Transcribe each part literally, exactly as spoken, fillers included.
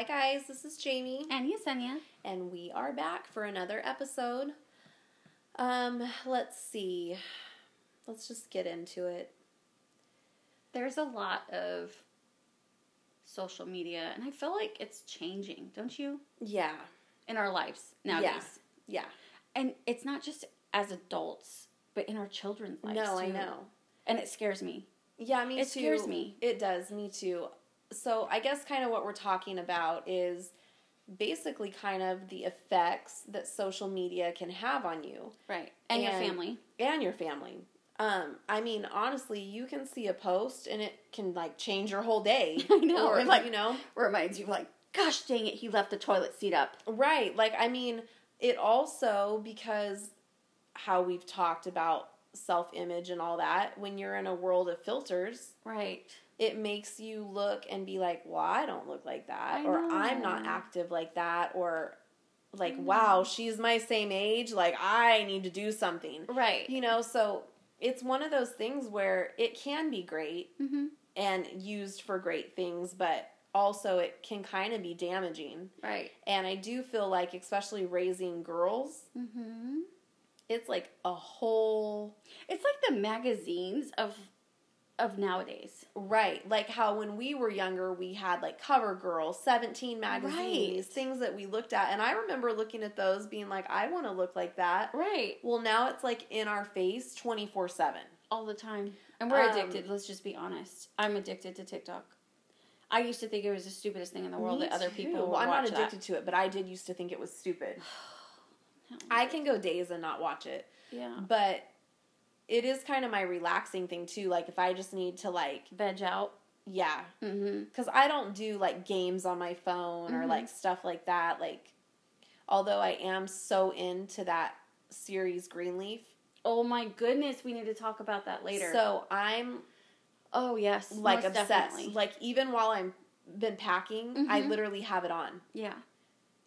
Hi guys, this is Jamie. And Yesenia. And we are back for another episode. Um, let's see. Let's just get into it. There's a lot of social media, and I feel like it's changing, don't you? Yeah. In our lives nowadays. Yeah. Yeah. And it's not just as adults, but in our children's lives, no, too. I know. And it scares me. Yeah, me it too. It scares me. It does, me too. So I guess kind of what we're talking about is basically kind of the effects that social media can have on you. Right. And, and your family. And your family. Um, I mean, honestly, you can see a post and it can, like, change your whole day. I know. Or, like, you know. Reminds you, like, gosh dang it, he left the toilet seat up. Right. Like, I mean, it also, because how we've talked about self-image and all that, when you're in a world of filters. Right. It makes you look and be like, well, I don't look like that. Or I'm not active like that. Or, like, wow, she's my same age. Like, I need to do something. Right. You know, so it's one of those things where it can be great mm-hmm. and used for great things, but also it can kind of be damaging. Right. And I do feel like, especially raising girls, mm-hmm. it's like a whole... It's like the magazines of... Of nowadays. Right. Like how when we were younger, we had like CoverGirl, seventeen magazines, right. Things that we looked at. And I remember looking at those being like, I want to look like that. Right. Well, now it's like in our face twenty-four seven. All the time. And we're um, addicted. Let's just be honest. I'm addicted to TikTok. I used to think it was the stupidest thing in the world that other people would watch. Well, I'm not addicted that. to it, but I did used to think it was stupid. I can go days and not watch it. Yeah. But... It is kind of my relaxing thing, too. Like, if I just need to, like... Veg out? Yeah. Mm-hmm. Because I don't do, like, games on my phone mm-hmm. or, like, stuff like that. Like, although I am so into that series Greenleaf. Oh, my goodness. We need to talk about that later. So, I'm... Oh, yes. Like, most obsessed. Definitely. Like, even while I've been packing, mm-hmm. I literally have it on. Yeah.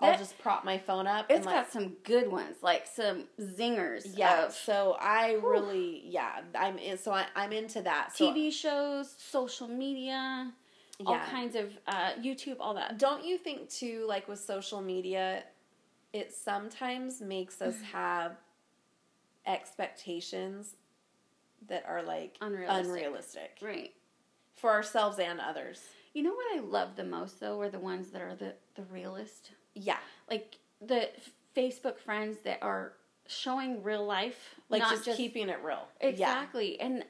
I'll just prop my phone up. It's and like, got some good ones, like some zingers. Yeah. Of, so I whew. really, yeah, I'm in, so I, I'm into that. So, T V shows, social media, yeah. all kinds of uh, YouTube, all that. Don't you think too, like with social media, it sometimes makes us have expectations that are like unrealistic, unrealistic. Right? For ourselves and others. You know what I love the most though are the ones that are the the realist. Yeah. Like, the Facebook friends that are showing real life. Like, not just, just keeping it real. Exactly. Yeah. And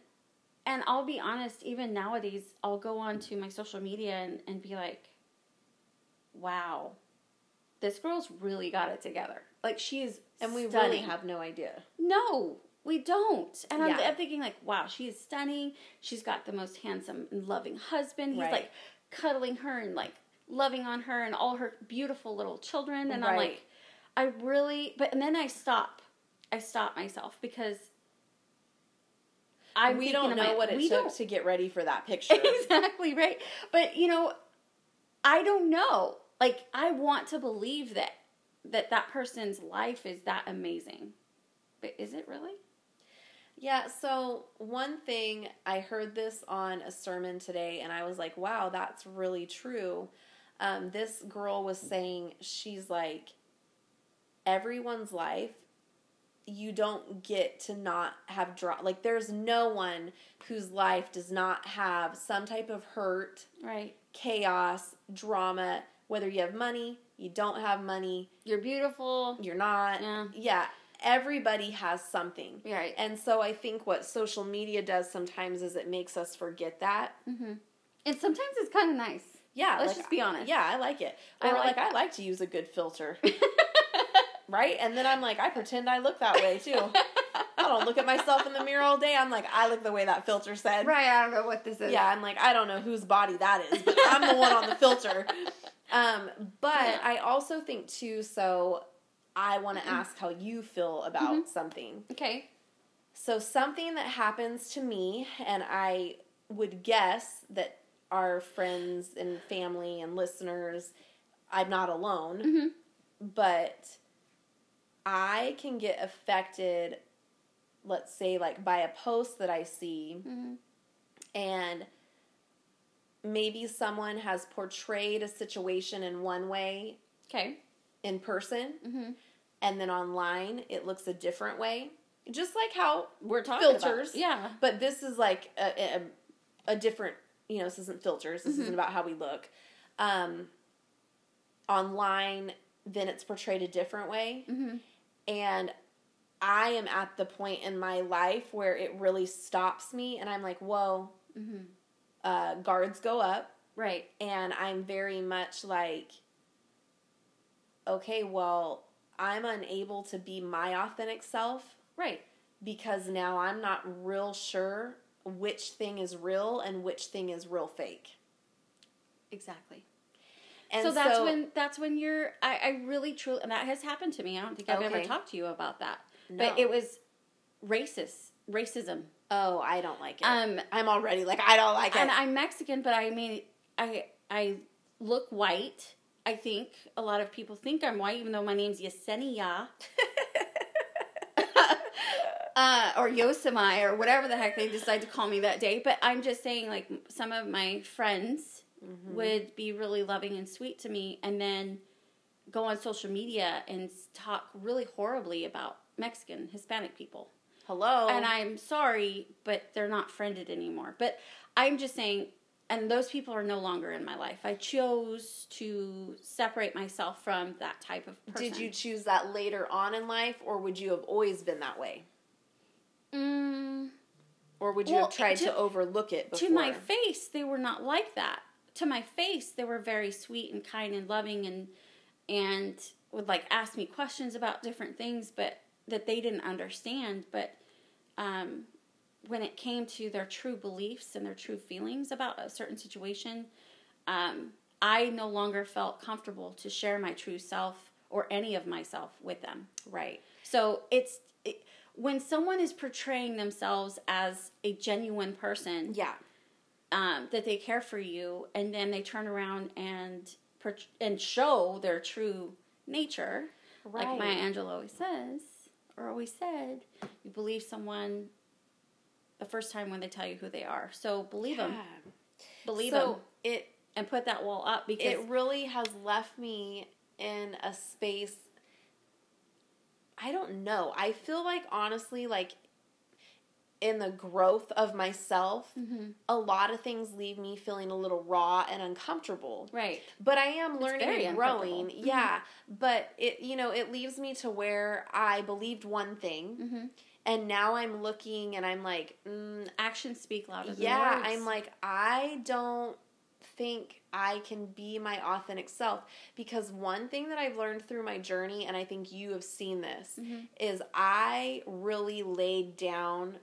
and I'll be honest, even nowadays, I'll go on to my social media and, and be like, wow, this girl's really got it together. Like, she is And we stunning. really have no idea. No, we don't. And yeah. I'm, I'm thinking, like, wow, she is stunning. She's got the most handsome and loving husband. He's, right. like, cuddling her and, like, loving on her and all her beautiful little children. And right. I'm like, I really, but, and then I stop. I stop myself because I we don't know my, what it took to get ready for that picture. Exactly, right? But, you know, I don't know. Like, I want to believe that that, that person's life is that amazing. But is it really? Yeah, so one thing, I heard this on a sermon today, and I was like, wow, that's really true. Um, this girl was saying, she's like, everyone's life, you don't get to not have drama. Like, there's no one whose life does not have some type of hurt, right? Chaos, drama, whether you have money, you don't have money. You're beautiful. You're not. Yeah. Yeah. Everybody has something. Right. And so I think what social media does sometimes is it makes us forget that. Mm-hmm. And sometimes it's kind of nice. Yeah. Let's like, just be honest. Yeah, I like it. Or I like, like I like to use a good filter. Right? And then I'm like, I pretend I look that way, too. I don't look at myself in the mirror all day. I'm like, I look the way that filter said. Right, I don't know what this is. Yeah, I'm like, I don't know whose body that is, but I'm the one on the filter. Um, but yeah. I also think, too, so... I want to mm-hmm. ask how you feel about mm-hmm. something. Okay. So something that happens to me, and I would guess that our friends and family and listeners, I'm not alone, mm-hmm. but I can get affected, let's say, like by a post that I see, mm-hmm. and maybe someone has portrayed a situation in one way. Okay. In person. Mm-hmm. And then online, it looks a different way. Just like how we're talking filters, about. Yeah. But this is like a, a, a different, you know, this isn't filters. This mm-hmm. isn't about how we look. Um, online, then it's portrayed a different way. Mm-hmm. And I am at the point in my life where it really stops me. And I'm like, whoa, mm-hmm. uh, guards go up. Right. And I'm very much like, okay, well, I'm unable to be my authentic self. Right. Because now I'm not real sure which thing is real and which thing is real fake. Exactly. And so that's so, when that's when you're, I, I really truly, and that has happened to me. I don't think I've okay. ever talked to you about that. No. But it was racist, racism. Oh, I don't like it. Um, I'm already like, I don't like and it. And I'm Mexican, but I mean, I I look white. I think a lot of people think I'm white, even though my name's Yesenia. Uh, or Yosemite, or whatever the heck they decide to call me that day. But I'm just saying, like, some of my friends mm-hmm. would be really loving and sweet to me and then go on social media and talk really horribly about Mexican, Hispanic people. Hello. And I'm sorry, but they're not friended anymore. But I'm just saying, and those people are no longer in my life. I chose to separate myself from that type of person. Did you choose that later on in life, or would you have always been that way? Mm. Or would you well, have tried to, to overlook it before? To my face, they were not like that. To my face, they were very sweet and kind and loving and and would, like, ask me questions about different things but that they didn't understand. But um, when it came to their true beliefs and their true feelings about a certain situation, um, I no longer felt comfortable to share my true self or any of myself with them. Right. So it's... It, when someone is portraying themselves as a genuine person, yeah, um, that they care for you, and then they turn around and per- and show their true nature, right. Like Maya Angelou always says, or always said, you believe someone the first time when they tell you who they are. So believe yeah. them, believe so them, it, and put that wall up because it really has left me in a space. I don't know. I feel like, honestly, like, in the growth of myself, mm-hmm. a lot of things leave me feeling a little raw and uncomfortable. Right. But I am learning and growing. Mm-hmm. Yeah. But, it you know, it leaves me to where I believed one thing, mm-hmm. and now I'm looking and I'm like... Mm, actions speak louder than yeah, words. I'm like, I don't think I can be my authentic self, because one thing that I've learned through my journey, and I think you have seen this, mm-hmm. is I really laid down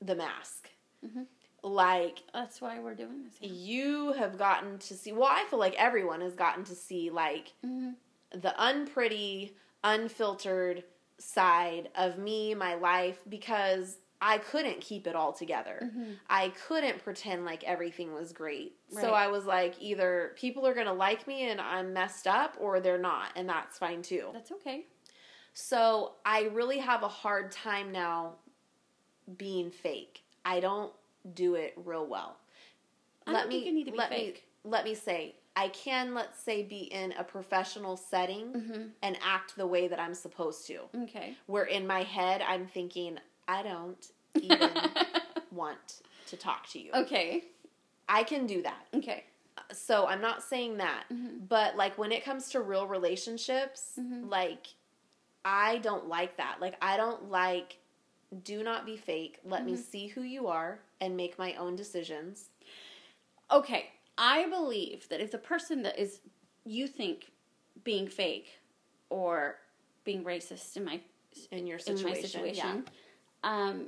the mask. Mm-hmm. Like, that's why we're doing this. Yeah. You have gotten to see, well, I feel like everyone has gotten to see, like, mm-hmm. the unpretty, unfiltered side of me, my life, because I couldn't keep it all together. Mm-hmm. I couldn't pretend like everything was great. Right. So I was like, either people are going to like me and I'm messed up, or they're not, and that's fine too. That's okay. So I really have a hard time now being fake. I don't do it real well. I let don't me, think you need to be let fake. Me, let me say, I can, let's say, be in a professional setting mm-hmm. and act the way that I'm supposed to. Okay. Where in my head I'm thinking... I don't even want to talk to you. Okay. I can do that. Okay. So I'm not saying that. Mm-hmm. But, like, when it comes to real relationships, mm-hmm. like, I don't like that. Like, I don't like, do not be fake. Let mm-hmm. me see who you are and make my own decisions. Okay. I believe that if the person that is, you think, being fake or being racist in my, in your situation, in my situation yeah. Um,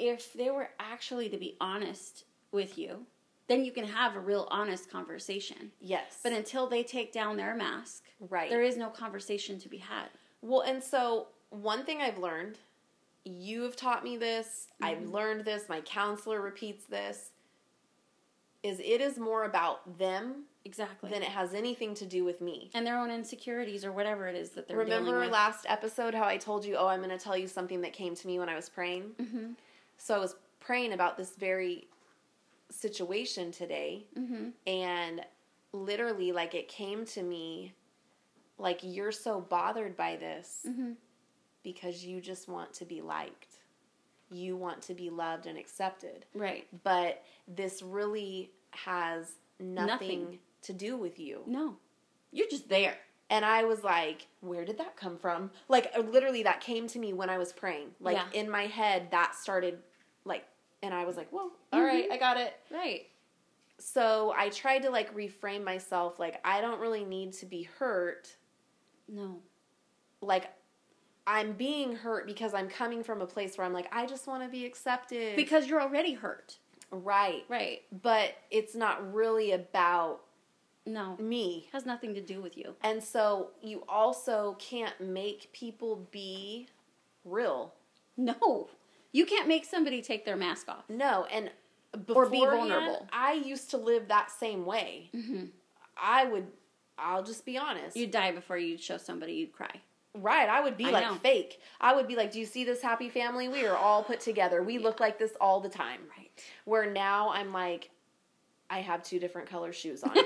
if they were actually to be honest with you, then you can have a real honest conversation. Yes. But until they take down their mask, right. there is no conversation to be had. Well, and so one thing I've learned, you have taught me this, mm-hmm. I've learned this, my counselor repeats this, is it is more about them exactly than it has anything to do with me. And their own insecurities or whatever it is that they're Remember dealing with. Remember last episode how I told you, oh, I'm going to tell you something that came to me when I was praying? Mm-hmm. So I was praying about this very situation today, mm-hmm. and literally, like, it came to me, like, you're so bothered by this mm-hmm. because you just want to be liked. You want to be loved and accepted. Right. But this really has nothing, nothing. to do with you. No. You're just there. And I was like, where did that come from? Like, literally, that came to me when I was praying. Like, yeah. in my head, that started, like, and I was like, whoa, all mm-hmm. right, I got it. Right. So I tried to, like, reframe myself. Like, I don't really need to be hurt. No. Like, I'm being hurt because I'm coming from a place where I'm like, I just want to be accepted. Because you're already hurt. Right. Right. But it's not really about... No. Me. Has nothing to do with you. And so you also can't make people be real. No. You can't make somebody take their mask off. No. And before or be vulnerable. I used to live that same way. Mm-hmm. I would, I'll just be honest. You'd die before you'd show somebody you'd cry. Right. I would be I like know. fake. I would be like, do you see this happy family? We are all put together. We yeah. look like this all the time. Right. Where now I'm like, I have two different color shoes on.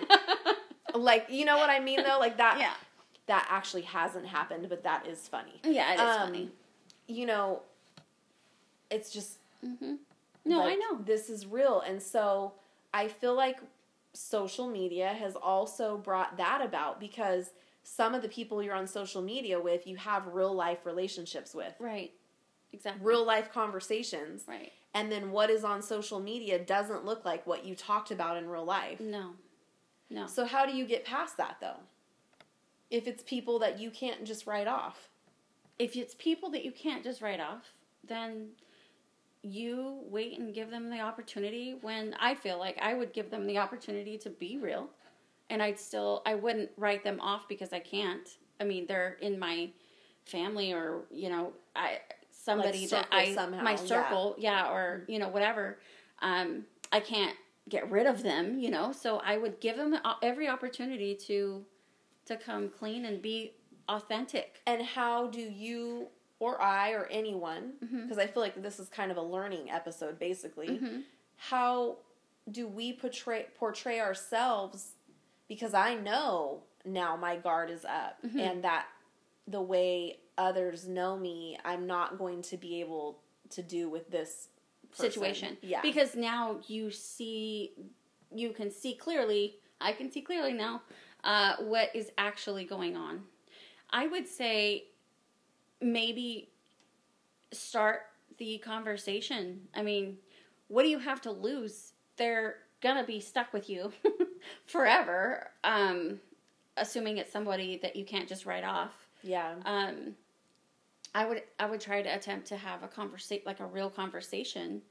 Like, you know what I mean, though? Like, that yeah. that actually hasn't happened, but that is funny. Yeah, it is um, funny. You know, it's just... Mm-hmm. No, like, I know. This is real. And so I feel like social media has also brought that about, because some of the people you're on social media with, you have real-life relationships with. Right. Exactly. Real-life conversations. Right. And then what is on social media doesn't look like what you talked about in real life. No. No. So how do you get past that, though? If it's people that you can't just write off. If it's people that you can't just write off, then you wait and give them the opportunity. When I feel like I would give them the opportunity to be real, and I'd still, I wouldn't write them off because I can't. I mean, they're in my family, or, you know, I somebody like that I, somehow. my circle, yeah, yeah or, you know, whatever. Um, I can't get rid of them, you know, so I would give them every opportunity to to come clean and be authentic. And how do you or I or anyone, because mm-hmm. I feel like this is kind of a learning episode, basically, mm-hmm. how do we portray portray ourselves? Because I know now my guard is up, mm-hmm. and that the way others know me, I'm not going to be able to do with this person. Situation. Yeah. Because now you see, you can see clearly, I can see clearly now, uh, what is actually going on. I would say maybe start the conversation. I mean, what do you have to lose? They're gonna be stuck with you forever, um, assuming it's somebody that you can't just write off. Yeah. Um, I would I would try to attempt to have a conversation, like a real conversation,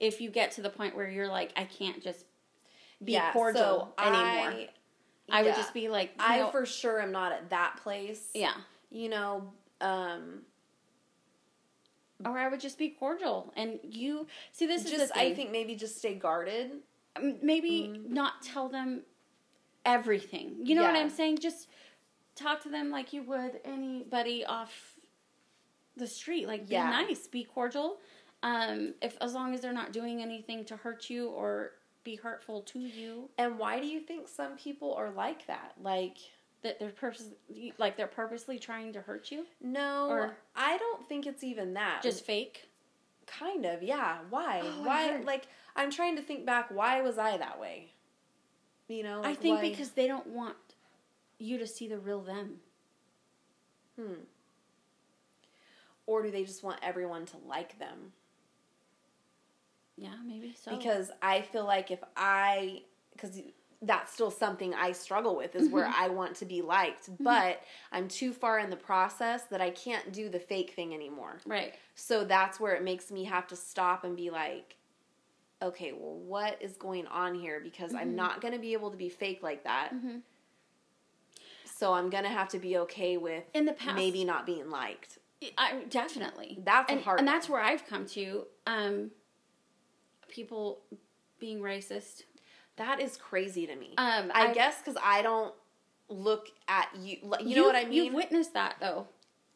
if you get to the point where you're like, I can't just be yeah, cordial so anymore. I, I yeah. would just be like, I know, for sure am not at that place. Yeah. You know, um, or I would just be cordial. And you, see, this just, is the thing. I think maybe just stay guarded. Maybe mm. not tell them everything. You know yeah. what I'm saying? Just talk to them like you would anybody off the street, like yeah. be nice, be cordial. Um, if as long as they're not doing anything to hurt you or be hurtful to you. And why do you think some people are like that? Like that they're purpose, like they're purposely trying to hurt you? No, or I don't think it's even that. Just fake? Kind of, yeah. Why? Oh, why? Like, I'm trying to think back. Why was I that way? You know, like, I think why? Because they don't want you to see the real them. Hmm. Or do they just want everyone to like them? Yeah, maybe so. Because I feel like if I... Because that's still something I struggle with, is mm-hmm. where I want to be liked. Mm-hmm. But I'm too far in the process that I can't do the fake thing anymore. Right. So that's where it makes me have to stop and be like, okay, well, what is going on here? Because mm-hmm. I'm not going to be able to be fake like that. Mm-hmm. So I'm going to have to be okay with in the past, maybe not being liked. I, definitely. That's and, a hard and that's where I've come to. Um, people being racist. That is crazy to me. Um, I I've, guess because I don't look at you. You know what I mean? You've witnessed that, though.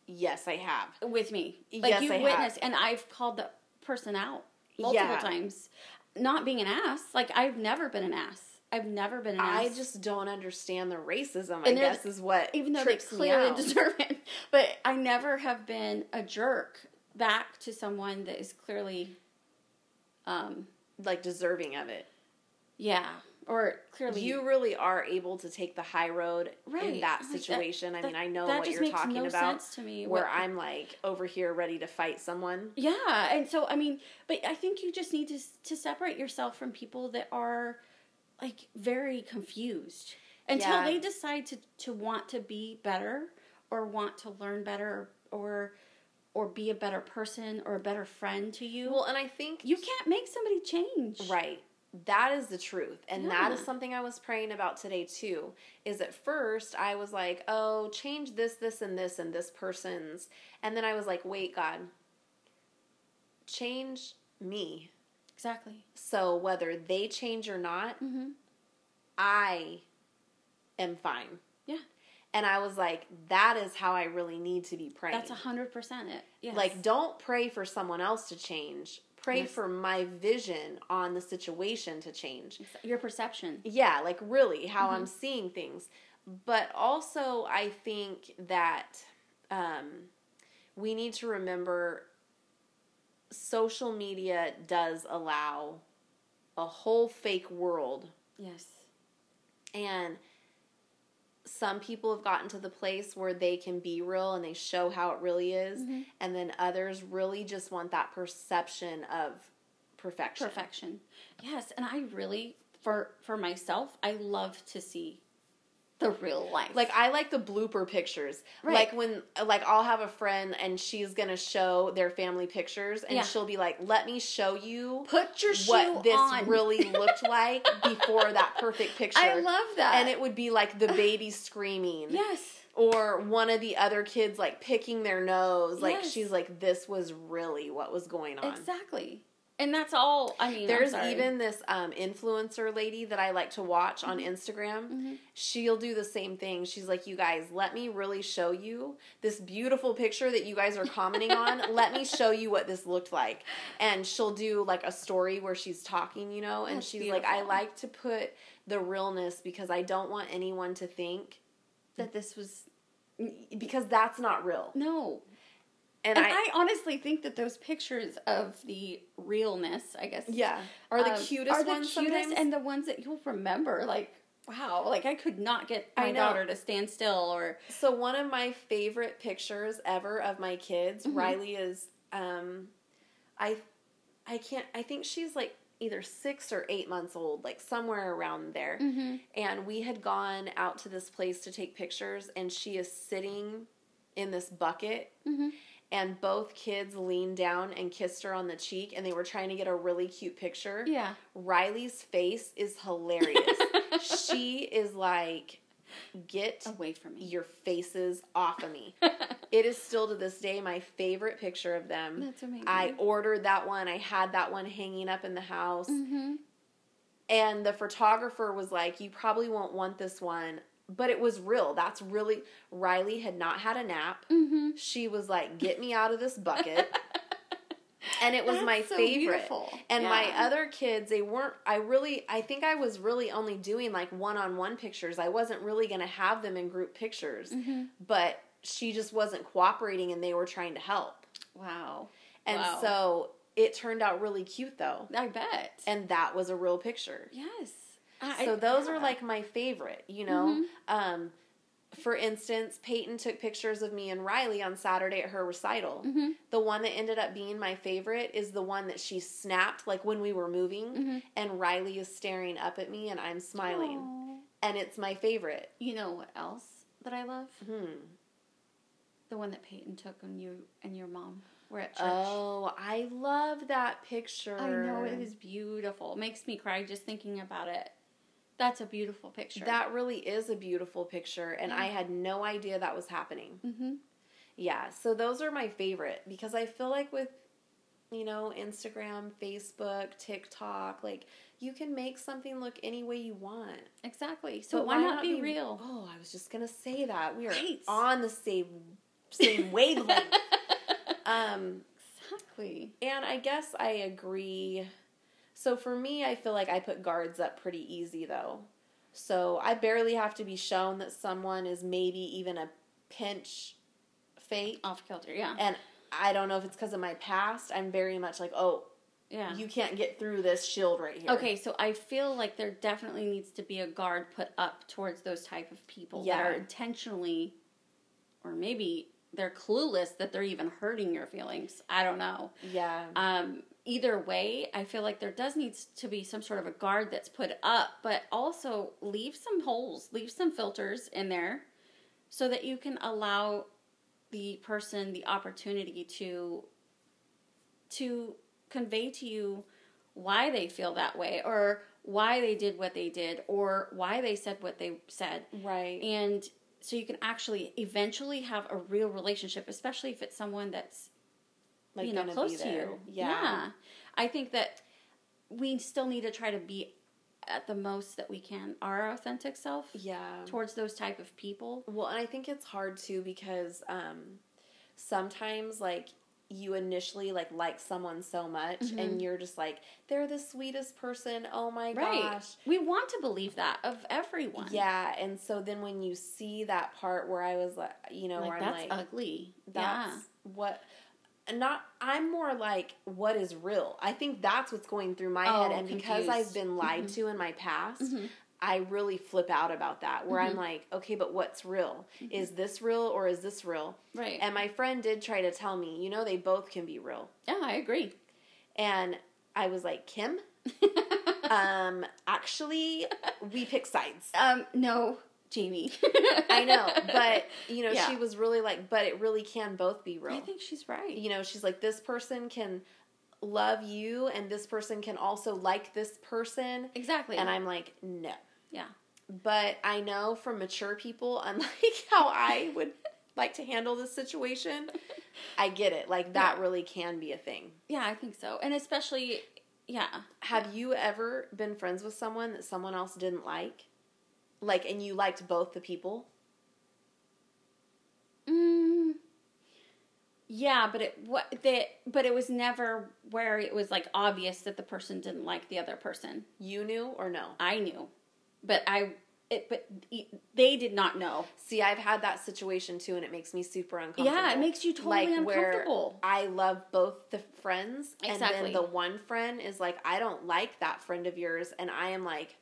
Yes, I have. With me. Like, yes, I have. Like, you've witnessed, and I've called the person out multiple yeah. times. not being an ass. Like, I've never been an ass. I've never been an ass. I just don't understand the racism, I and guess, is what even though they clearly deserve it. But I never have been a jerk back to someone that is clearly, um, like, deserving of it. Yeah. Or clearly. You really are able to take the high road right. in that situation. Like that, I mean, that, I know what you're talking no about. That just makes no sense to me. Where what, I'm, like, over here ready to fight someone. Yeah. And so, I mean, but I think you just need to to separate yourself from people that are... like, very confused until yeah. they decide to, to want to be better or want to learn better or or be a better person or a better friend to you. Well, and I think... You can't make somebody change. Right. That is the truth. And yeah. that is something I was praying about today, too, is at first I was like, oh, change this, this, and this, and this person's. And then I was like, wait, God, change me. Exactly. So whether they change or not, mm-hmm. I am fine. Yeah. And I was like, that is how I really need to be praying. That's one hundred percent it. Yes. Like, don't pray for someone else to change. Pray yes. for my vision on the situation to change. Your perception. Yeah, like really how mm-hmm. I'm seeing things. But also I think that um, we need to remember... social media does allow a whole fake world. Yes. And some people have gotten to the place where they can be real and they show how it really is. Mm-hmm. And then others really just want that perception of perfection. Perfection. Yes. And I really, for, for myself, I love to see the real life. Like, I like the blooper pictures. Right. Like, when, like, I'll have a friend and she's going to show their family pictures and yeah. she'll be like, let me show you Put your what this on. Really looked like before that perfect picture. I love that. And it would be, like, the baby screaming. Yes. Or one of the other kids, like, picking their nose. Like, yes. she's like, this was really what was going on. Exactly. And that's all, I mean, there's even this um, influencer lady that I like to watch mm-hmm. on Instagram. Mm-hmm. She'll do the same thing. She's like, you guys, let me really show you this beautiful picture that you guys are commenting on. Let me show you what this looked like. And she'll do, like, a story where she's talking, you know, and that's she's beautiful. Like, I like to put the realness because I don't want anyone to think that this was, because that's not real. No. And, and I, I honestly think that those pictures of the realness, I guess, yeah, are the um, cutest are the ones cutest sometimes. And the ones that you'll remember, like, wow, like, I could not get my daughter to stand still. Or so one of my favorite pictures ever of my kids, mm-hmm. Riley is, um, I, I can't, I think she's, like, either six or eight months old, like, somewhere around there. Mm-hmm. And we had gone out to this place to take pictures, and she is sitting in this bucket. Mm-hmm. And both kids leaned down and kissed her on the cheek, and they were trying to get a really cute picture. Yeah. Riley's face is hilarious. She is like, get away from me. Your faces off of me. It is still to this day my favorite picture of them. That's amazing. I ordered that one. I had that one hanging up in the house. Mm-hmm. And the photographer was like, you probably won't want this one. But it was real. That's really... Riley had not had a nap. Mm-hmm. She was like, get me out of this bucket. And it was That's my so favorite. Beautiful. And yeah. my other kids, they weren't... I really... I think I was really only doing, like, one-on-one pictures. I wasn't really going to have them in group pictures. Mm-hmm. But she just wasn't cooperating, and they were trying to help. Wow. And wow. so it turned out really cute, though. I bet. And that was a real picture. Yes. So those yeah. are, like, my favorite, you know. Mm-hmm. Um, for instance, Peyton took pictures of me and Riley on Saturday at her recital. Mm-hmm. The one that ended up being my favorite is the one that she snapped, like, when we were moving, mm-hmm. and Riley is staring up at me and I'm smiling. Aww. And it's my favorite. You know what else that I love? Hmm. The one that Peyton took when you and your mom were at church. Oh, I love that picture. I know, it is beautiful. It makes me cry just thinking about it. That's a beautiful picture. That really is a beautiful picture, and yeah. I had no idea that was happening. Mm-hmm. Yeah, so those are my favorite, because I feel like with, you know, Instagram, Facebook, TikTok, like, you can make something look any way you want. Exactly. So but why, why not, not be, be real? Oh, I was just going to say that. We are right. on the same, same wavelength. Um, exactly. And I guess I agree... So for me, I feel like I put guards up pretty easy, though. So I barely have to be shown that someone is maybe even a pinch fake. Off kilter, yeah. And I don't know if it's because of my past. I'm very much like, oh, yeah, you can't get through this shield right here. Okay, so I feel like there definitely needs to be a guard put up towards those type of people yeah. that are intentionally, or maybe they're clueless that they're even hurting your feelings. I don't know. Yeah. Um. Either way, I feel like there does need to be some sort of a guard that's put up, but also leave some holes, leave some filters in there so that you can allow the person the opportunity to to convey to you why they feel that way or why they did what they did or why they said what they said. Right. And so you can actually eventually have a real relationship, especially if it's someone that's Like you know, close to you. Yeah. yeah. I think that we still need to try to be at the most that we can our authentic self. Yeah. Towards those type of people. Well, and I think it's hard too because um, sometimes like you initially like like someone so much mm-hmm. and you're just like, they're the sweetest person. Oh my right. gosh. We want to believe that of everyone. Yeah. And so then when you see that part where I was like, you know, like, where I'm that's like, ugly. That's yeah. what. Not, I'm more like, what is real? I think that's what's going through my oh, head. And confused. Because I've been lied mm-hmm. to in my past, mm-hmm. I really flip out about that. Where mm-hmm. I'm like, okay, but what's real? Mm-hmm. Is this real or is this real? Right. And my friend did try to tell me, you know, they both can be real. Yeah, I agree. And I was like, Kim? um, actually, we pick sides. Um, no. Jamie. I know, but, you know, yeah. she was really like, but it really can both be real. I think she's right. You know, she's like, this person can love you, and this person can also like this person. Exactly. And I'm like, no. Yeah. But I know from mature people, unlike how I would like to handle this situation, I get it. Like, that yeah. really can be a thing. Yeah, I think so. And especially, yeah. Have yeah. you ever been friends with someone that someone else didn't like? Like, and you liked both the people? Mm, yeah, but it what that but it was never where it was like obvious that the person didn't like the other person. You knew or no? I knew, but I it but they did not know. See, I've had that situation too, and it makes me super uncomfortable. Yeah, it makes you totally like, uncomfortable. Where I love both the friends, exactly. And then the one friend is like, I don't like that friend of yours, and I am like.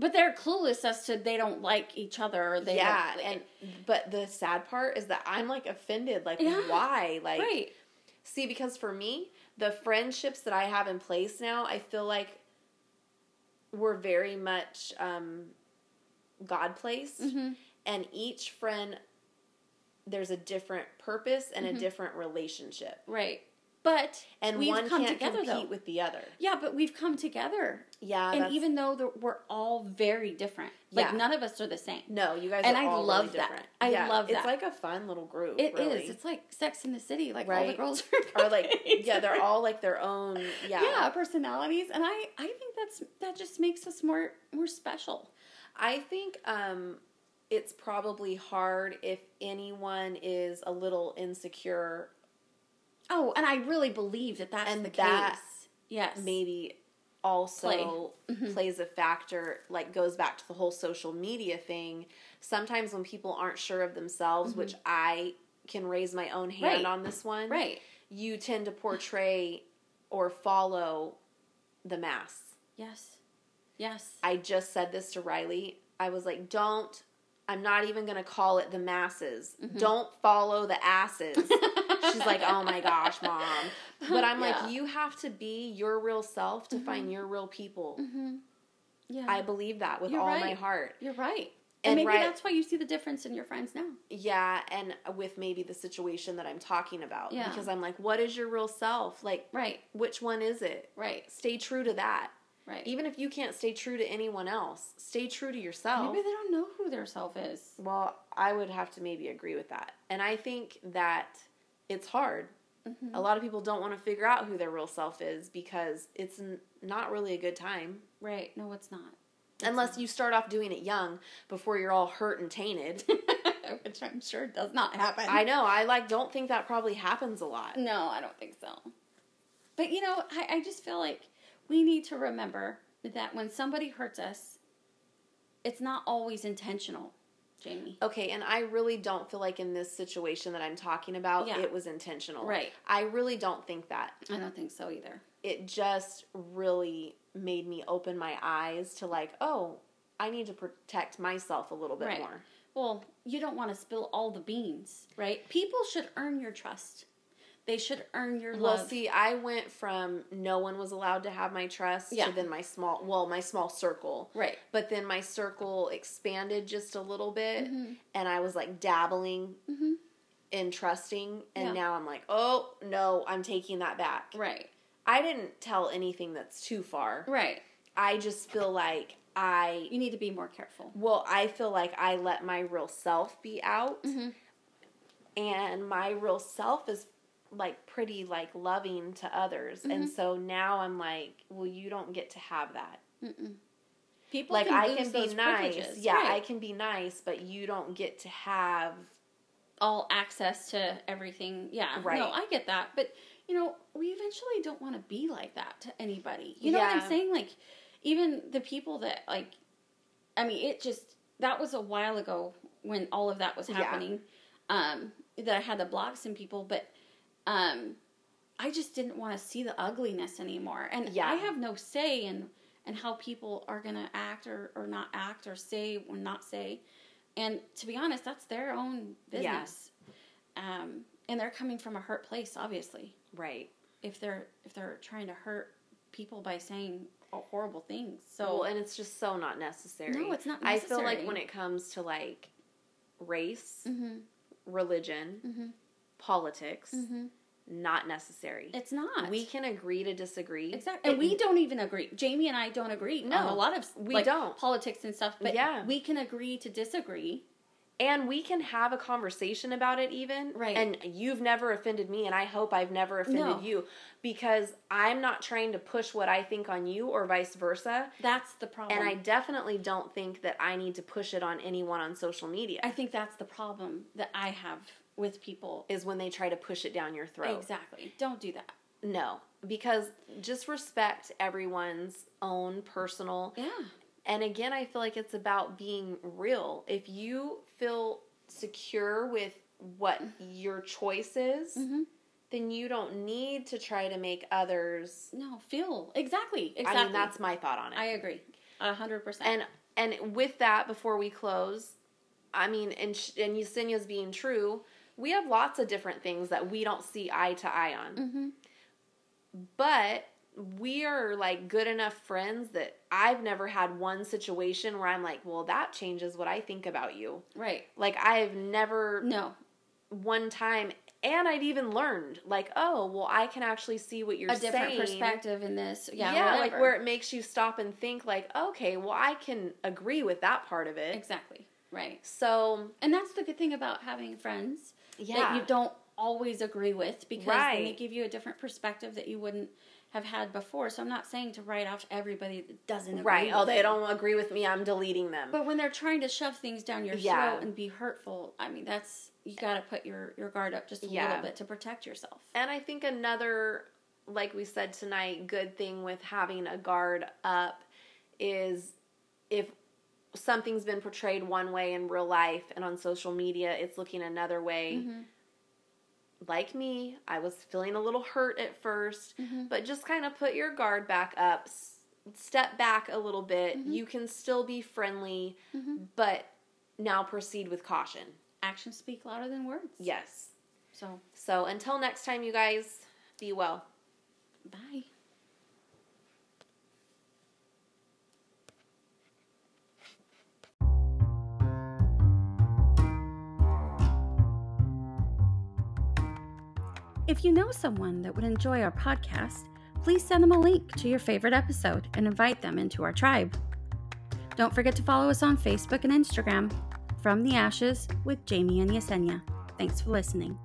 But they're clueless as to they don't like each other. Or they yeah, don't, and but the sad part is that I'm like offended. Like yeah, why? Like right. See, because for me, the friendships that I have in place now, I feel like we're very much um, God placed, mm-hmm. and each friend there's a different purpose and mm-hmm. a different relationship. Right. But and we've one come can't together, compete though. With the other. Yeah, but we've come together. Yeah, and even though we're all very different, yeah. like none of us are the same. No, you guys and are I all love really that. Different. I yeah. love that. It's like a fun little group. It really. Is. It's like Sex and the City. Like right. all the girls are, are like yeah, they're all like their own yeah yeah personalities, and I I think that's that just makes us more more special. I think um, it's probably hard if anyone is a little insecure. Oh, and I really believe that that's and the that case. Yes. Maybe also Play. Plays a factor, like goes back to the whole social media thing. Sometimes when people aren't sure of themselves, mm-hmm. which I can raise my own hand right. on this one, right. you tend to portray or follow the mass. Yes. Yes. I just said this to Riley. I was like, don't, I'm not even going to call it the masses. Mm-hmm. Don't follow the asses. She's like, oh my gosh, Mom. But I'm yeah. like, you have to be your real self to mm-hmm. find your real people. Mm-hmm. Yeah, I believe that with You're all right. my heart. You're right. And, and maybe right, that's why you see the difference in your friends now. Yeah, and with maybe the situation that I'm talking about. Yeah. Because I'm like, what is your real self? Like, right. which one is it? Right. Stay true to that. Right. Even if you can't stay true to anyone else, stay true to yourself. Maybe they don't know who their self is. Well, I would have to maybe agree with that. And I think that... It's hard. Mm-hmm. A lot of people don't want to figure out who their real self is because it's n- not really a good time. Right. No, it's not. It's Unless not. You start off doing it young before you're all hurt and tainted. Which I'm sure does not happen. I know. I like don't think that probably happens a lot. No, I don't think so. But, you know, I, I just feel like we need to remember that when somebody hurts us, it's not always intentional, Jamie. Okay, and I really don't feel like in this situation that I'm talking about, yeah. it was intentional. Right. I really don't think that. I don't think so either. It just really made me open my eyes to like, oh, I need to protect myself a little bit right. more. Well, you don't want to spill all the beans, right? People should earn your trust. They should earn your love. Well, see, I went from no one was allowed to have my trust yeah. to then my small, well, my small circle. Right. But then my circle expanded just a little bit, mm-hmm. and I was, like, dabbling mm-hmm. in trusting, and yeah. now I'm like, oh, no, I'm taking that back. Right. I didn't tell anything that's too far. Right. I just feel like I... You need to be more careful. Well, I feel like I let my real self be out, mm-hmm. and my real self is... like pretty like loving to others, mm-hmm. and so now I'm like, well, you don't get to have that. Mm-mm. People like can I lose can be those nice, privileges. Yeah, right. I can be nice, but you don't get to have all access to everything. Yeah, right. No, I get that, but you know, we eventually don't want to be like that to anybody. You know yeah. what I'm saying? Like, even the people that like, I mean, it just that was a while ago when all of that was happening. Yeah. Um, that I had to block some people, but. Um, I just didn't want to see the ugliness anymore. And yeah. I have no say in, in how people are going to act or, or not act or say or not say. And to be honest, that's their own business. Yeah. Um, and they're coming from a hurt place, obviously. Right. If they're, if they're trying to hurt people by saying horrible things. So, well, and it's just so not necessary. No, it's not necessary. I feel like when it comes to like race, mm-hmm. religion, mm-hmm. politics, mm-hmm. not necessary. It's not. We can agree to disagree. Exactly. And we don't even agree. Jamie and I don't agree. No. A lot of we like, don't. Politics and stuff, but yeah. we can agree to disagree. And we can have a conversation about it even. Right. And you've never offended me, and I hope I've never offended no. you. Because I'm not trying to push what I think on you or vice versa. That's the problem. And I definitely don't think that I need to push it on anyone on social media. I think that's the problem that I have with people. Is when they try to push it down your throat. Exactly. Don't do that. No. Because just respect everyone's own personal. Yeah. And again, I feel like it's about being real. If you feel secure with what your choice is, mm-hmm. then you don't need to try to make others... No, feel. Exactly. Exactly. I mean, that's my thought on it. I agree. A hundred percent. And and with that, before we close, I mean, and, and Yesenia's being true, we have lots of different things that we don't see eye to eye on. Mm-hmm. But... we are, like, good enough friends that I've never had one situation where I'm like, well, that changes what I think about you. Right. Like, I've never... No. One time, and I'd even learned, like, oh, well, I can actually see what you're saying. A different saying. Perspective in this. Yeah, yeah, whatever. Like, where it makes you stop and think, like, okay, well, I can agree with that part of it. Exactly. Right. So... And that's the good thing about having friends. Yeah. That you don't always agree with, because right. then they give you a different perspective that you wouldn't... have had before, so I'm not saying to write off everybody that doesn't agree right. with oh, they them. Don't agree with me, I'm deleting them. But when they're trying to shove things down your yeah. throat and be hurtful, I mean, that's, you got to put your, your guard up just a yeah. little bit to protect yourself. And I think another, like we said tonight, good thing with having a guard up is if something's been portrayed one way in real life and on social media, it's looking another way. Mm-hmm. Like me, I was feeling a little hurt at first, mm-hmm. but just kind of put your guard back up, s- step back a little bit. Mm-hmm. You can still be friendly, mm-hmm. but now proceed with caution. Actions speak louder than words. Yes. So, so until next time, you guys, be well. Bye. If you know someone that would enjoy our podcast, please send them a link to your favorite episode and invite them into our tribe. Don't forget to follow us on Facebook and Instagram, From the Ashes with Jamie and Yesenia. Thanks for listening.